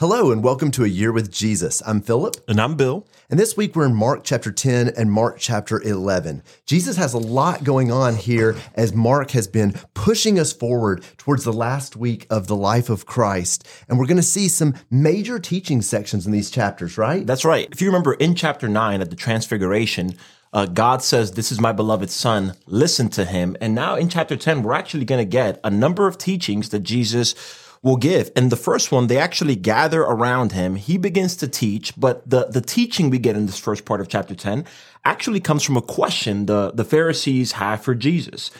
Hello and welcome to A Year with Jesus. I'm Philip. And I'm Bill. And this week we're in Mark chapter 10 and Mark chapter 11. Jesus has a lot going on here as Mark has been pushing us forward towards the last week of the life of Christ. And we're going to see some major teaching sections in these chapters, right? That's right. If you remember in chapter 9 at the Transfiguration, God says, "This is my beloved son, listen to him." And now in chapter 10, we're actually going to get a number of teachings that Jesus will give. And the first one, they actually gather around him. He begins to teach, but the teaching we get in this first part of chapter 10 actually comes from a question the Pharisees have for Jesus.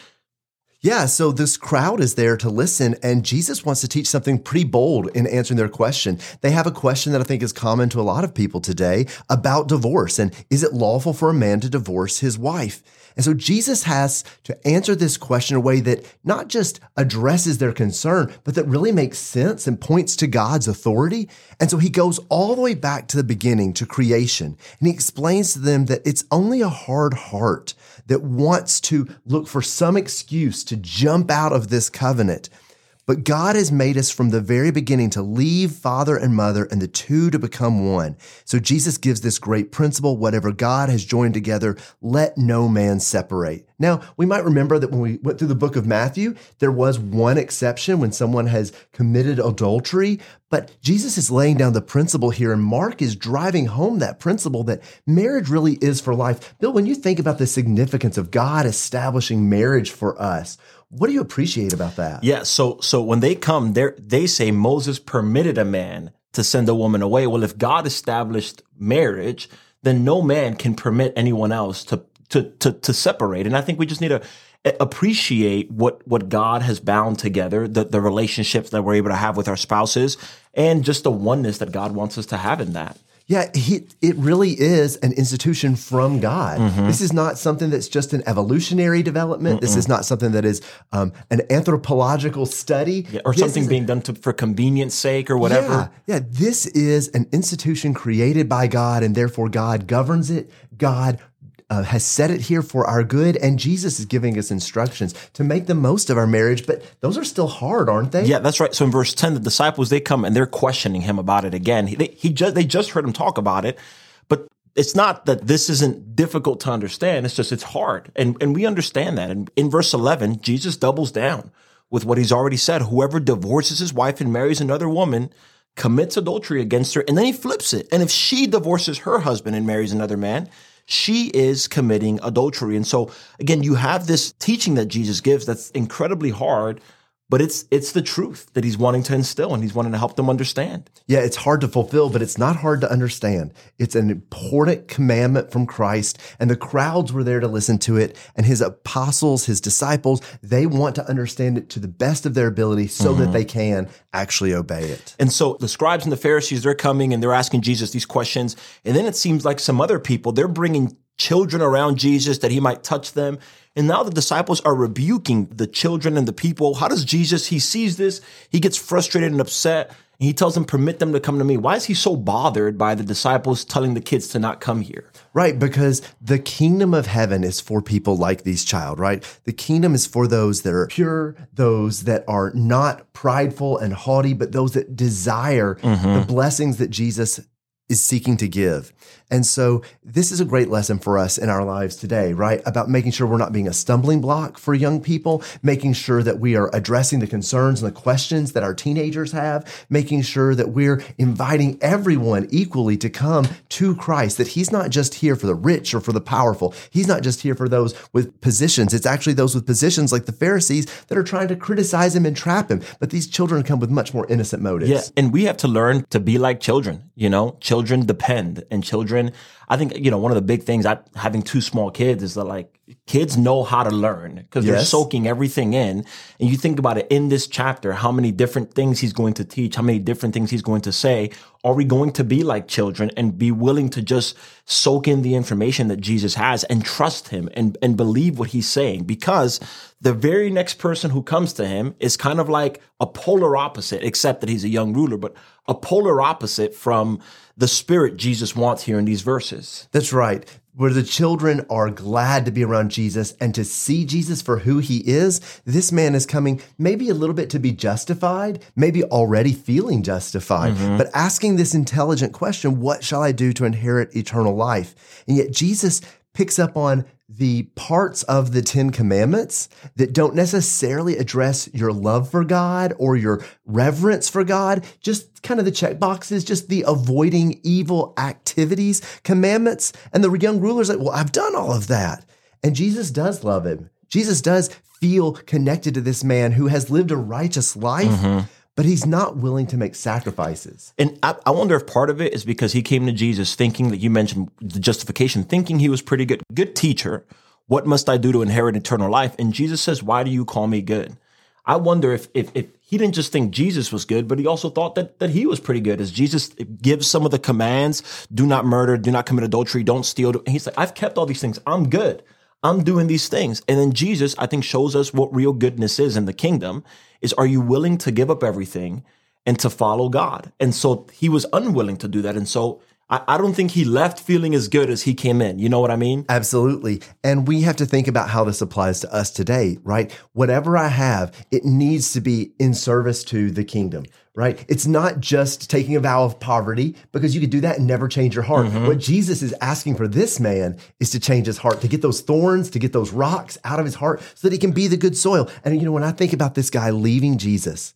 Yeah, so this crowd is there to listen, and Jesus wants to teach something pretty bold in answering their question. They have a question that I think is common to a lot of people today about divorce, and is it lawful for a man to divorce his wife? And so Jesus has to answer this question in a way that not just addresses their concern, but that really makes sense and points to God's authority. And so he goes all the way back to the beginning, to creation, and he explains to them that it's only a hard heart that wants to look for some excuse to jump out of this covenant. But God has made us from the very beginning to leave father and mother and the two to become one. So Jesus gives this great principle, whatever God has joined together, let no man separate. Now, we might remember that when we went through the book of Matthew, there was one exception when someone has committed adultery, but Jesus is laying down the principle here, and Mark is driving home that principle that marriage really is for life. Bill, when you think about the significance of God establishing marriage for us, what do you appreciate about that? Yeah, so when they come, they say Moses permitted a man to send a woman away. Well, if God established marriage, then no man can permit anyone else to separate. And I think we just need to appreciate what God has bound together, the relationships that we're able to have with our spouses, and just the oneness that God wants us to have in that. Yeah, it really is an institution from God. Mm-hmm. This is not something that's just an evolutionary development. Mm-mm. This is not something that is an anthropological study. Yeah, or this something being done for convenience sake or whatever. Yeah, this is an institution created by God, and therefore God governs it. God has set it here for our good, and Jesus is giving us instructions to make the most of our marriage, but those are still hard, aren't they? Yeah, that's right. So in verse 10, the disciples, they come and they're questioning him about it again. They just heard him talk about it, but it's not that this isn't difficult to understand. It's just it's hard, and we understand that. And in verse 11, Jesus doubles down with what he's already said. Whoever divorces his wife and marries another woman commits adultery against her, and then he flips it. And if she divorces her husband and marries another man, she is committing adultery. And so, again, you have this teaching that Jesus gives that's incredibly hard, but it's the truth that he's wanting to instill, and he's wanting to help them understand. Yeah, it's hard to fulfill, but it's not hard to understand. It's an important commandment from Christ, and the crowds were there to listen to it, and his apostles, his disciples, they want to understand it to the best of their ability so that they can actually obey it. And so the scribes and the Pharisees, they're coming, and they're asking Jesus these questions, and then it seems like some other people, they're bringing children around Jesus that he might touch them. And now the disciples are rebuking the children and the people. How does Jesus, he sees this, he gets frustrated and upset, and he tells them, permit them to come to me. Why is he so bothered by the disciples telling the kids to not come here? Right, because the kingdom of heaven is for people like these child, right? The kingdom is for those that are pure, those that are not prideful and haughty, but those that desire the blessings that Jesus is seeking to give. And so this is a great lesson for us in our lives today, right? About making sure we're not being a stumbling block for young people, making sure that we are addressing the concerns and the questions that our teenagers have, making sure that we're inviting everyone equally to come to Christ, that he's not just here for the rich or for the powerful. He's not just here for those with positions. It's actually those with positions like the Pharisees that are trying to criticize him and trap him. But these children come with much more innocent motives. Yeah, and we have to learn to be like children, you know? Children depend, and children, I think, you know, one of the big things having two small kids is that, like, kids know how to learn because they're soaking everything in. And you think about it in this chapter, how many different things he's going to teach, how many different things he's going to say. Are we going to be like children and be willing to just soak in the information that Jesus has and trust him and believe what he's saying? Because the very next person who comes to him is kind of like a polar opposite, except that he's a young ruler, but a polar opposite from the spirit Jesus wants here in these verses. That's right. where the children are glad to be around Jesus and to see Jesus for who he is, this man is coming maybe a little bit to be justified, maybe already feeling justified, but asking this intelligent question, what shall I do to inherit eternal life? And yet Jesus picks up on the parts of the Ten Commandments that don't necessarily address your love for God or your reverence for God, just kind of the check boxes, just the avoiding evil activities commandments. And the young ruler's like, well, I've done all of that. And Jesus does love him. Jesus does feel connected to this man who has lived a righteous life, but he's not willing to make sacrifices. And I wonder if part of it is because he came to Jesus thinking that you mentioned the justification, thinking he was pretty good teacher. What must I do to inherit eternal life? And Jesus says, why do you call me good? I wonder if he didn't just think Jesus was good, but he also thought that he was pretty good. As Jesus gives some of the commands, do not murder, do not commit adultery, don't steal. And he's like, I've kept all these things. I'm good. I'm doing these things. And then Jesus, I think, shows us what real goodness is in the kingdom is, are you willing to give up everything and to follow God? And so he was unwilling to do that. And so I don't think he left feeling as good as he came in. You know what I mean? Absolutely. And we have to think about how this applies to us today, right? Whatever I have, it needs to be in service to the kingdom, right? It's not just taking a vow of poverty, because you could do that and never change your heart. What Jesus is asking for this man is to change his heart, to get those thorns, to get those rocks out of his heart so that he can be the good soil. And, you know, when I think about this guy leaving Jesus,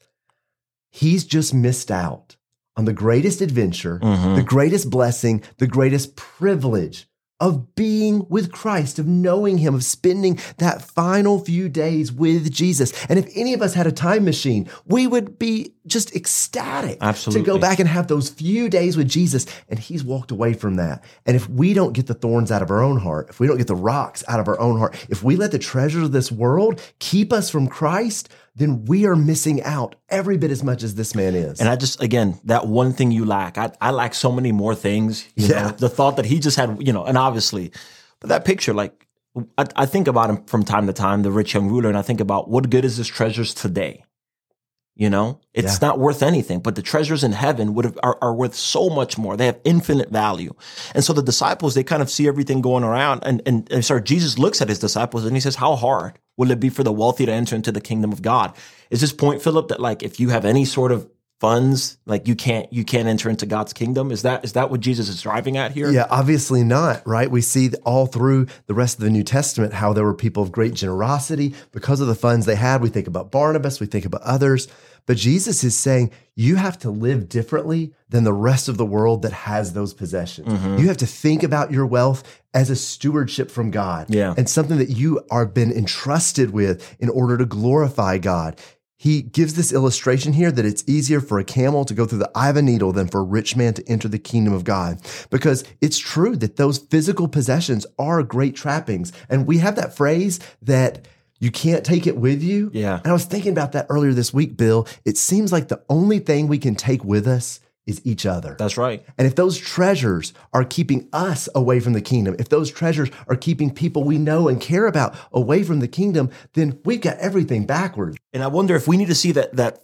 he's just missed out on the greatest adventure, the greatest blessing, the greatest privilege of being with Christ, of knowing him, of spending that final few days with Jesus. And if any of us had a time machine, we would be just ecstatic to go back and have those few days with Jesus. And he's walked away from that. And if we don't get the thorns out of our own heart, if we don't get the rocks out of our own heart, if we let the treasures of this world keep us from Christ, then we are missing out every bit as much as this man is. And I just, again, that one thing you lack, I lack so many more things. You know, the thought that he just had, you know, and obviously, but that picture, like, I think about him from time to time, the rich young ruler, and I think about what good is his treasures today? You know, it's not worth anything, but the treasures in heaven are worth so much more. They have infinite value. And so the disciples, they kind of see everything going around and Jesus looks at his disciples and he says, how hard will it be for the wealthy to enter into the kingdom of God? Is this point, Philip, that like, if you have any sort of funds, like you can't enter into God's kingdom? Is that what Jesus is driving at here? Yeah, obviously not, right? We see all through the rest of the New Testament how there were people of great generosity because of the funds they had. We think about Barnabas, we think about others, but Jesus is saying you have to live differently than the rest of the world that has those possessions. You have to think about your wealth as a stewardship from God and something that you are been entrusted with in order to glorify God. He gives this illustration here that it's easier for a camel to go through the eye of a needle than for a rich man to enter the kingdom of God, because it's true that those physical possessions are great trappings. And we have that phrase that you can't take it with you. Yeah. And I was thinking about that earlier this week, Bill. It seems like the only thing we can take with us is each other. That's right. And if those treasures are keeping us away from the kingdom, if those treasures are keeping people we know and care about away from the kingdom, then we've got everything backwards. And I wonder if we need to see that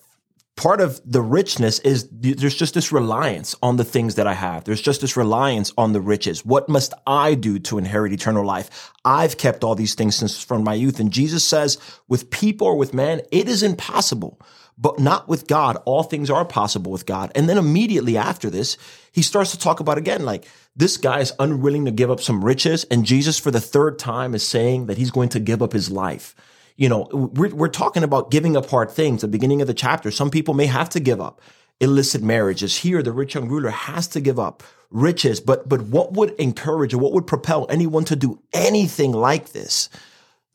part of the richness is there's just this reliance on the things that I have. There's just this reliance on the riches. What must I do to inherit eternal life? I've kept all these things since from my youth. And Jesus says, with people or with man, it is impossible, but not with God. All things are possible with God. And then immediately after this, he starts to talk about, again, like this guy is unwilling to give up some riches. And Jesus, for the third time, is saying that he's going to give up his life. You know, we're talking about giving up hard things. At the beginning of the chapter, some people may have to give up illicit marriages. Here, the rich young ruler has to give up riches. But what would encourage or what would propel anyone to do anything like this?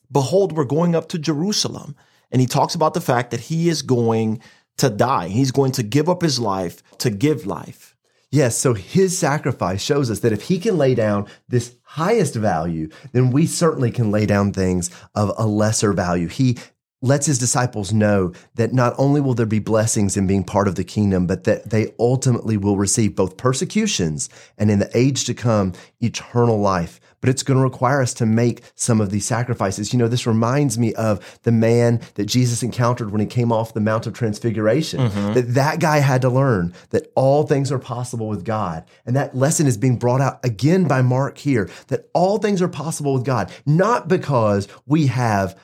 Behold, we're going up to Jerusalem. And he talks about the fact that he is going to die. He's going to give up his life to give life. Yes, so his sacrifice shows us that if he can lay down this highest value, then we certainly can lay down things of a lesser value. He lets his disciples know that not only will there be blessings in being part of the kingdom, but that they ultimately will receive both persecutions and, in the age to come, eternal life. But it's going to require us to make some of these sacrifices. You know, this reminds me of the man that Jesus encountered when he came off the Mount of Transfiguration, that guy had to learn that all things are possible with God. And that lesson is being brought out again by Mark here, that all things are possible with God, not because we have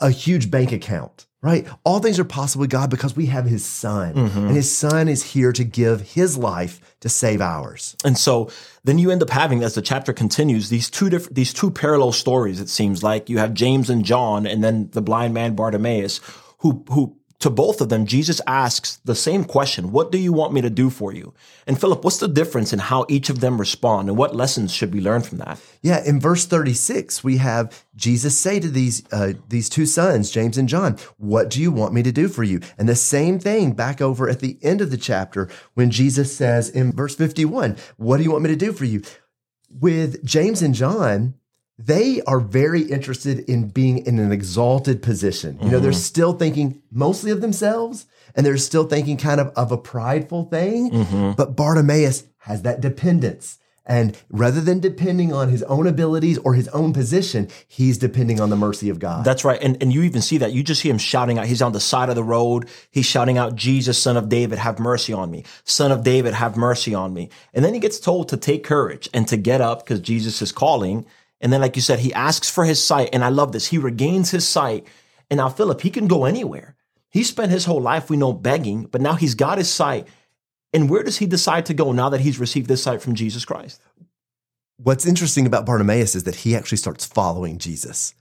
a huge bank account, right? All things are possible with God because we have his son, and his son is here to give his life to save ours. And so then you end up having, as the chapter continues, these two parallel stories. It seems like you have James and John, and then the blind man Bartimaeus, who to both of them, Jesus asks the same question: what do you want me to do for you? And Philip, what's the difference in how each of them respond, and what lessons should we learn from that? Yeah, in verse 36, we have Jesus say to these two sons, James and John, what do you want me to do for you? And the same thing back over at the end of the chapter when Jesus says in verse 51, what do you want me to do for you? With James and John, they are very interested in being in an exalted position. You know, they're still thinking mostly of themselves, and they're still thinking kind of a prideful thing. But Bartimaeus has that dependence. And rather than depending on his own abilities or his own position, he's depending on the mercy of God. That's right. And you even see that. You just hear him shouting out. He's on the side of the road. He's shouting out, Jesus, Son of David, have mercy on me. Son of David, have mercy on me. And then he gets told to take courage and to get up because Jesus is calling. And then, like you said, he asks for his sight. And I love this. He regains his sight. And now, Philip, he can go anywhere. He spent his whole life, we know, begging, but now he's got his sight. And where does he decide to go now that he's received this sight from Jesus Christ? What's interesting about Bartimaeus is that he actually starts following Jesus.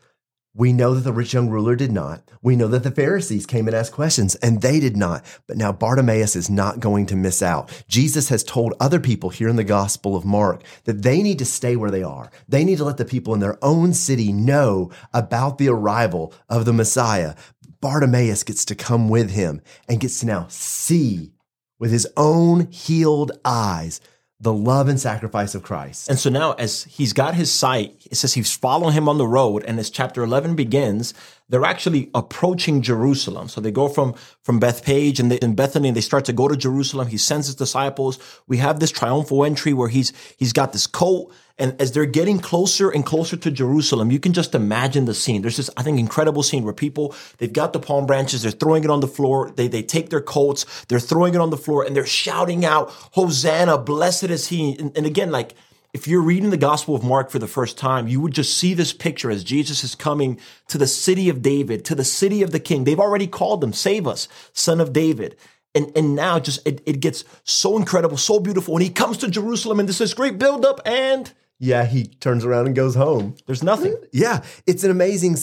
We know that the rich young ruler did not. We know that the Pharisees came and asked questions, and they did not. But now Bartimaeus is not going to miss out. Jesus has told other people here in the Gospel of Mark that they need to stay where they are. They need to let the people in their own city know about the arrival of the Messiah. Bartimaeus gets to come with him and gets to now see with his own healed eyes the love and sacrifice of Christ. And so now, as he's got his sight, it says he's following him on the road, and as chapter 11 begins, they're actually approaching Jerusalem. So they go from Bethpage and in Bethany, and they start to go to Jerusalem. He sends his disciples. We have this triumphal entry where he's got this coat, and as they're getting closer and closer to Jerusalem, you can just imagine the scene. There's this, I think, incredible scene where people, they've got the palm branches, they're throwing it on the floor, they take their coats, they're throwing it on the floor, and they're shouting out, Hosanna, blessed is he. And again, like, if you're reading the Gospel of Mark for the first time, you would just see this picture as Jesus is coming to the city of David, to the city of the king. They've already called him, save us, Son of David. And now just it gets so incredible, so beautiful. And he comes to Jerusalem, and there's this great buildup, and yeah, he turns around and goes home. There's nothing. Yeah, it's an amazing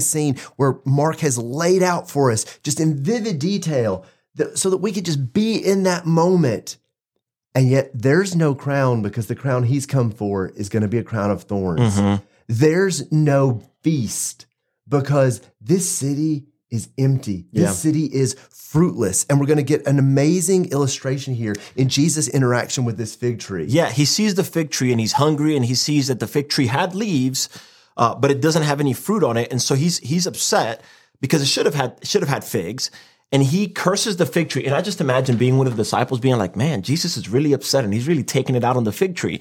scene where Mark has laid out for us just in vivid detail so that we could just be in that moment. And yet there's no crown, because the crown he's come for is going to be a crown of thorns. There's no feast, because this city is empty. This city is fruitless. And we're going to get an amazing illustration here in Jesus' interaction with this fig tree. Yeah, he sees the fig tree, and he's hungry, and he sees that the fig tree had leaves, but it doesn't have any fruit on it. And so he's upset because it should have had figs. And he curses the fig tree. And I just imagine being one of the disciples being like, man, Jesus is really upset, and he's really taking it out on the fig tree.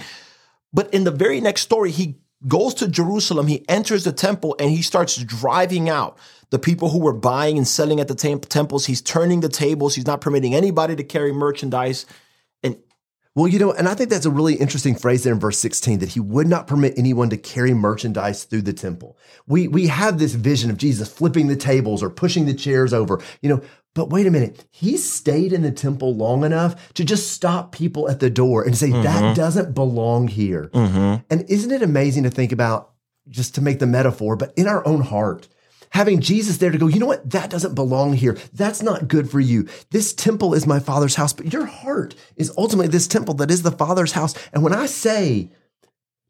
But in the very next story, he goes to Jerusalem, he enters the temple, and he starts driving out the people who were buying and selling at the temples. He's turning the tables. He's not permitting anybody to carry merchandise. Well, you know, and I think that's a really interesting phrase there in verse 16, that he would not permit anyone to carry merchandise through the temple. We have this vision of Jesus flipping the tables or pushing the chairs over, you know, but wait a minute, he stayed in the temple long enough to just stop people at the door and say, that doesn't belong here. And isn't it amazing to think about, just to make the metaphor, but in our own heart, having Jesus there to go, you know what? That doesn't belong here. That's not good for you. This temple is my Father's house, but your heart is ultimately this temple that is the Father's house. And when I say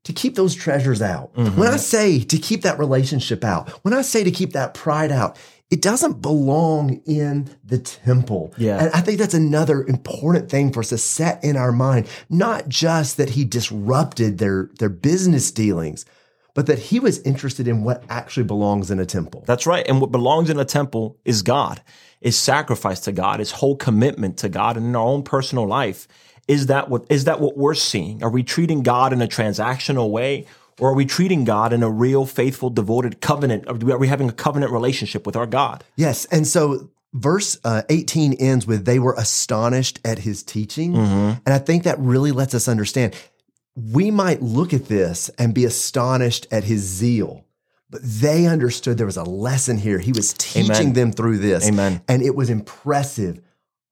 to keep those treasures out, when I say to keep that relationship out, when I say to keep that pride out, it doesn't belong in the temple. Yeah. And I think that's another important thing for us to set in our mind, not just that he disrupted their business dealings, but that he was interested in what actually belongs in a temple. That's right. And what belongs in a temple is God, is sacrifice to God, is whole commitment to God. And in our own personal life, is that what we're seeing? Are we treating God in a transactional way? Or are we treating God in a real, faithful, devoted covenant? Are we having a covenant relationship with our God? Yes. And so verse 18 ends with, they were astonished at his teaching. Mm-hmm. And I think that really lets us understand, we might look at this and be astonished at his zeal, but they understood there was a lesson here. He was teaching them through this. Amen. And it was impressive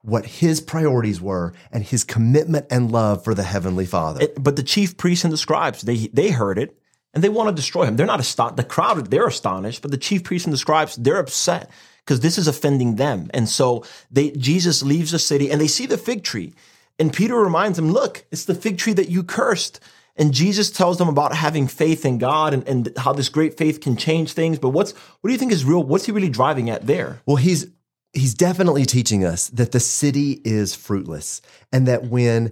what his priorities were and his commitment and love for the Heavenly Father. But the chief priests and the scribes, they heard it and they want to destroy him. They're not astonished. The crowd, they're astonished, but the chief priests and the scribes, they're upset because this is offending them. And so Jesus leaves the city and they see the fig tree. And Peter reminds them, look, it's the fig tree that you cursed. And Jesus tells them about having faith in God and how this great faith can change things. But what do you think is real? What's he really driving at there? Well, he's definitely teaching us that the city is fruitless and that when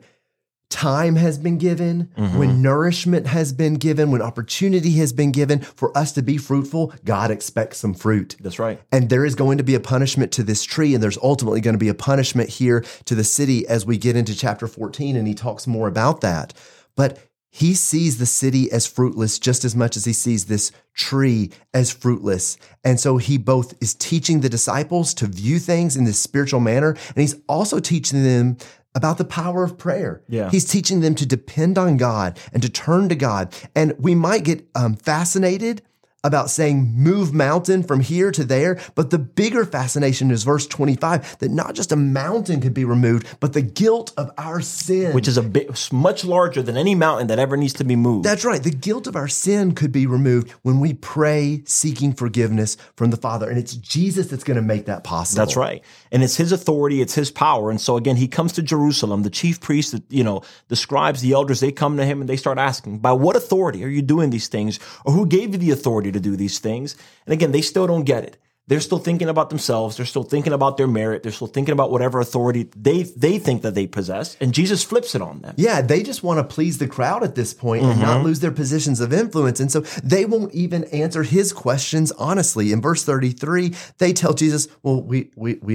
time has been given, mm-hmm. when nourishment has been given, when opportunity has been given for us to be fruitful, God expects some fruit. That's right. And there is going to be a punishment to this tree, and there's ultimately going to be a punishment here to the city as we get into chapter 14, and he talks more about that. But he sees the city as fruitless just as much as he sees this tree as fruitless. And so he both is teaching the disciples to view things in this spiritual manner, and he's also teaching them about the power of prayer. Yeah. He's teaching them to depend on God and to turn to God. And we might get fascinated about saying, move mountain from here to there. But the bigger fascination is verse 25, that not just a mountain could be removed, but the guilt of our sin. Which is much larger than any mountain that ever needs to be moved. That's right. The guilt of our sin could be removed when we pray seeking forgiveness from the Father. And it's Jesus that's going to make that possible. That's right. And it's his authority, it's his power. And so again, he comes to Jerusalem, the chief priests, the scribes, the elders, they come to him and they start asking, by what authority are you doing these things? Or who gave you the authority to do these things? And again, they still don't get it. They're still thinking about themselves. They're still thinking about their merit. They're still thinking about whatever authority they think that they possess. And Jesus flips it on them. Yeah, they just want to please the crowd at this point mm-hmm. and not lose their positions of influence. And so they won't even answer his questions honestly. In verse 33, they tell Jesus, well, we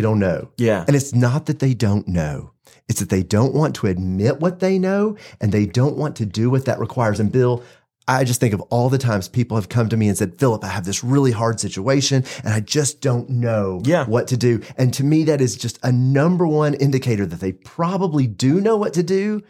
don't know. Yeah. And it's not that they don't know. It's that they don't want to admit what they know, and they don't want to do what that requires. And Bill, I just think of all the times people have come to me and said, Philip, I have this really hard situation and I just don't know what to do. And to me, that is just a number one indicator that they probably do know what to do.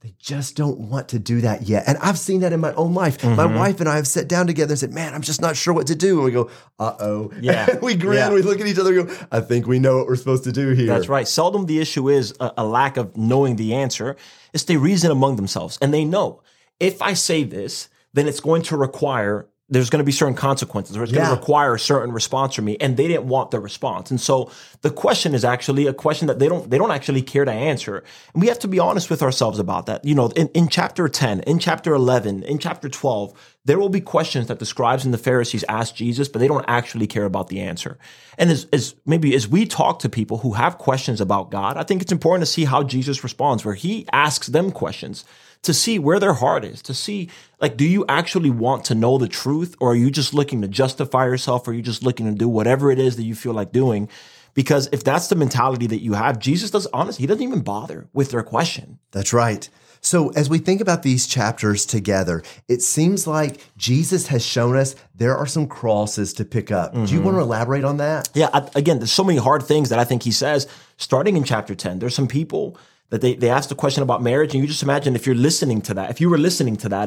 They just don't want to do that yet. And I've seen that in my own life. Mm-hmm. My wife and I have sat down together and said, man, I'm just not sure what to do. And we go, uh-oh. Yeah. And we grin, we look at each other and go, I think we know what we're supposed to do here. That's right. Seldom the issue is a lack of knowing the answer. It's they reason among themselves and they know, if I say this, then it's going to require, there's going to be certain consequences, or it's going to require a certain response from me, and they didn't want the response. And so the question is actually a question that they don't actually care to answer. And we have to be honest with ourselves about that. In chapter 10, in chapter 11, in chapter 12, there will be questions that the scribes and the Pharisees ask Jesus, but they don't actually care about the answer. And as we talk to people who have questions about God, I think it's important to see how Jesus responds, where he asks them questions, to see where their heart is, to see, do you actually want to know the truth, or are you just looking to justify yourself, or are you just looking to do whatever it is that you feel like doing? Because if that's the mentality that you have, Jesus he doesn't even bother with their question. That's right. So as we think about these chapters together, it seems like Jesus has shown us there are some crosses to pick up. Mm-hmm. Do you want to elaborate on that? Yeah. Again, there's so many hard things that I think he says, starting in chapter 10, there's some people that they asked a question about marriage, and you just imagine if you were listening to that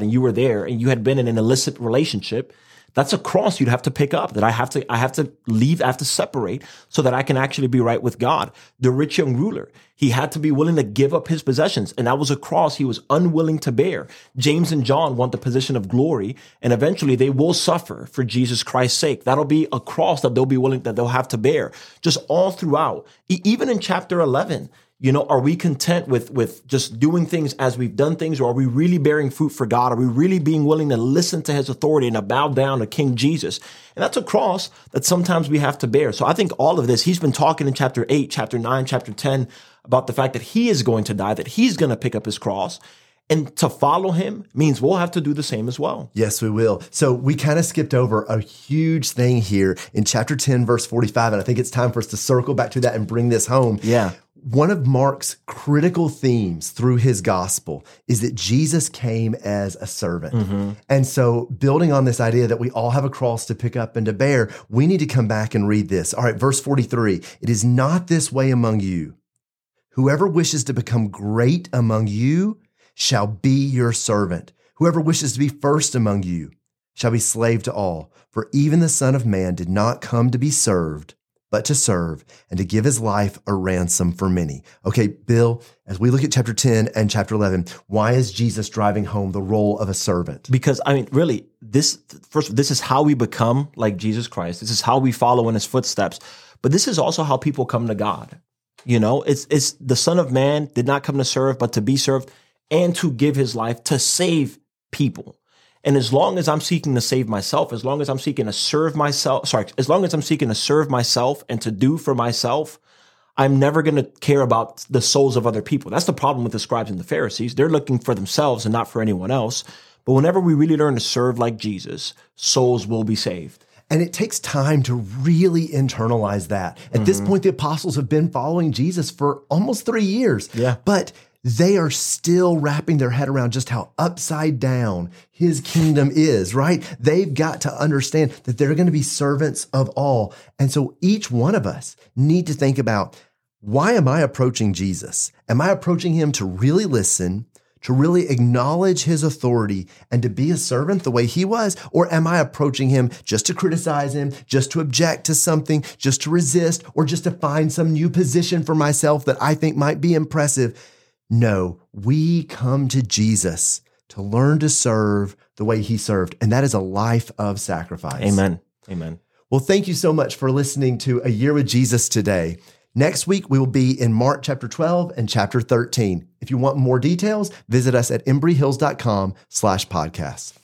and you were there and you had been in an illicit relationship, that's a cross you'd have to pick up, that I have to leave, I have to separate so that I can actually be right with God. The rich young ruler, he had to be willing to give up his possessions, and that was a cross he was unwilling to bear. James and John want the position of glory, and eventually they will suffer for Jesus Christ's sake. That'll be a cross that that they'll have to bear just all throughout. Even in chapter 11, are we content with just doing things as we've done things, or are we really bearing fruit for God? Are we really being willing to listen to his authority and to bow down to King Jesus? And that's a cross that sometimes we have to bear. So I think all of this, he's been talking in chapter 8, chapter 9, chapter 10 about the fact that he is going to die, that he's going to pick up his cross. And to follow him means we'll have to do the same as well. Yes, we will. So we kind of skipped over a huge thing here in chapter 10, verse 45. And I think it's time for us to circle back to that and bring this home. Yeah. One of Mark's critical themes through his gospel is that Jesus came as a servant. Mm-hmm. And so building on this idea that we all have a cross to pick up and to bear, we need to come back and read this. All right, verse 43, it is not this way among you. Whoever wishes to become great among you shall be your servant. Whoever wishes to be first among you shall be slave to all. For even the Son of Man did not come to be served, but to serve and to give his life a ransom for many. Okay, Bill, as we look at chapter 10 and chapter 11, why is Jesus driving home the role of a servant? Because, I mean, really, this is how we become like Jesus Christ. This is how we follow in his footsteps. But this is also how people come to God. You know, it's the Son of Man did not come to serve, but to be served, and to give his life to save people. And as long as I'm seeking to save myself, as long as I'm seeking to serve myself and to do for myself, I'm never going to care about the souls of other people. That's the problem with the scribes and the Pharisees. They're looking for themselves and not for anyone else. But whenever we really learn to serve like Jesus, souls will be saved. And it takes time to really internalize that. At this point, the apostles have been following Jesus for almost 3 years. Yeah. But they are still wrapping their head around just how upside down his kingdom is, right? They've got to understand that they're going to be servants of all. And so each one of us need to think about, why am I approaching Jesus? Am I approaching him to really listen, to really acknowledge his authority, and to be a servant the way he was? Or am I approaching him just to criticize him, just to object to something, just to resist, or just to find some new position for myself that I think might be impressive? No, we come to Jesus to learn to serve the way he served, and that is a life of sacrifice. Amen. Amen. Well, thank you so much for listening to A Year with Jesus today. Next week, we will be in Mark chapter 12 and chapter 13. If you want more details, visit us at embryhills.com/podcast.